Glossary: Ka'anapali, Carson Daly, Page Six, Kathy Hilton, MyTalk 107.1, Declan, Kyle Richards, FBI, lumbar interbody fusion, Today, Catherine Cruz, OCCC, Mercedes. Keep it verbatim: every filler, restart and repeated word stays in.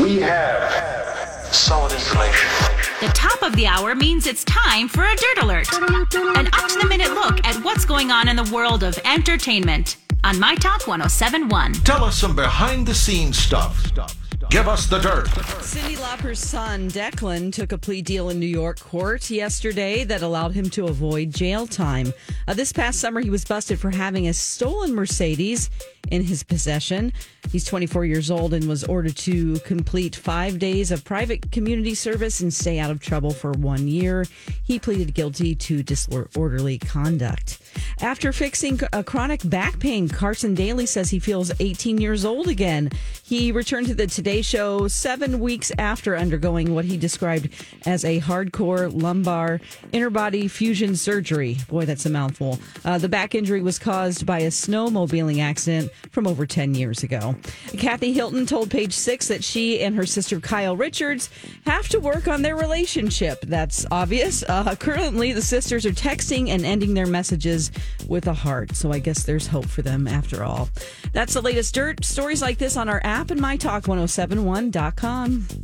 We have solid information. The top of the hour means it's time for a Dirt Alert, an up-to-the-minute look at what's going on in the world of entertainment on MyTalk one oh seven point one. Tell us some behind-the-scenes stuff. Give us the dirt. Cyndi Lauper's son, Declan, took a plea deal in New York court yesterday that allowed him to avoid jail time. Uh, this past summer, he was busted for having a stolen Mercedes in his possession. He's twenty-four years old and was ordered to complete five days of private community service and stay out of trouble for one year. He pleaded guilty to disorderly conduct. After fixing a chronic back pain, Carson Daly says he feels eighteen years old again. He returned to the Today show seven weeks after undergoing what he described as a hardcore lumbar interbody fusion surgery. Boy, that's a mouthful. Uh, the back injury was caused by a snowmobiling accident from over ten years ago. Kathy Hilton told Page Six that she and her sister Kyle Richards have to work on their relationship. That's obvious. Uh, currently, the sisters are texting and ending their messages with a heart. So I guess there's hope for them after all. That's the latest dirt. Stories like this on our app and my talk one oh seven point one dot com.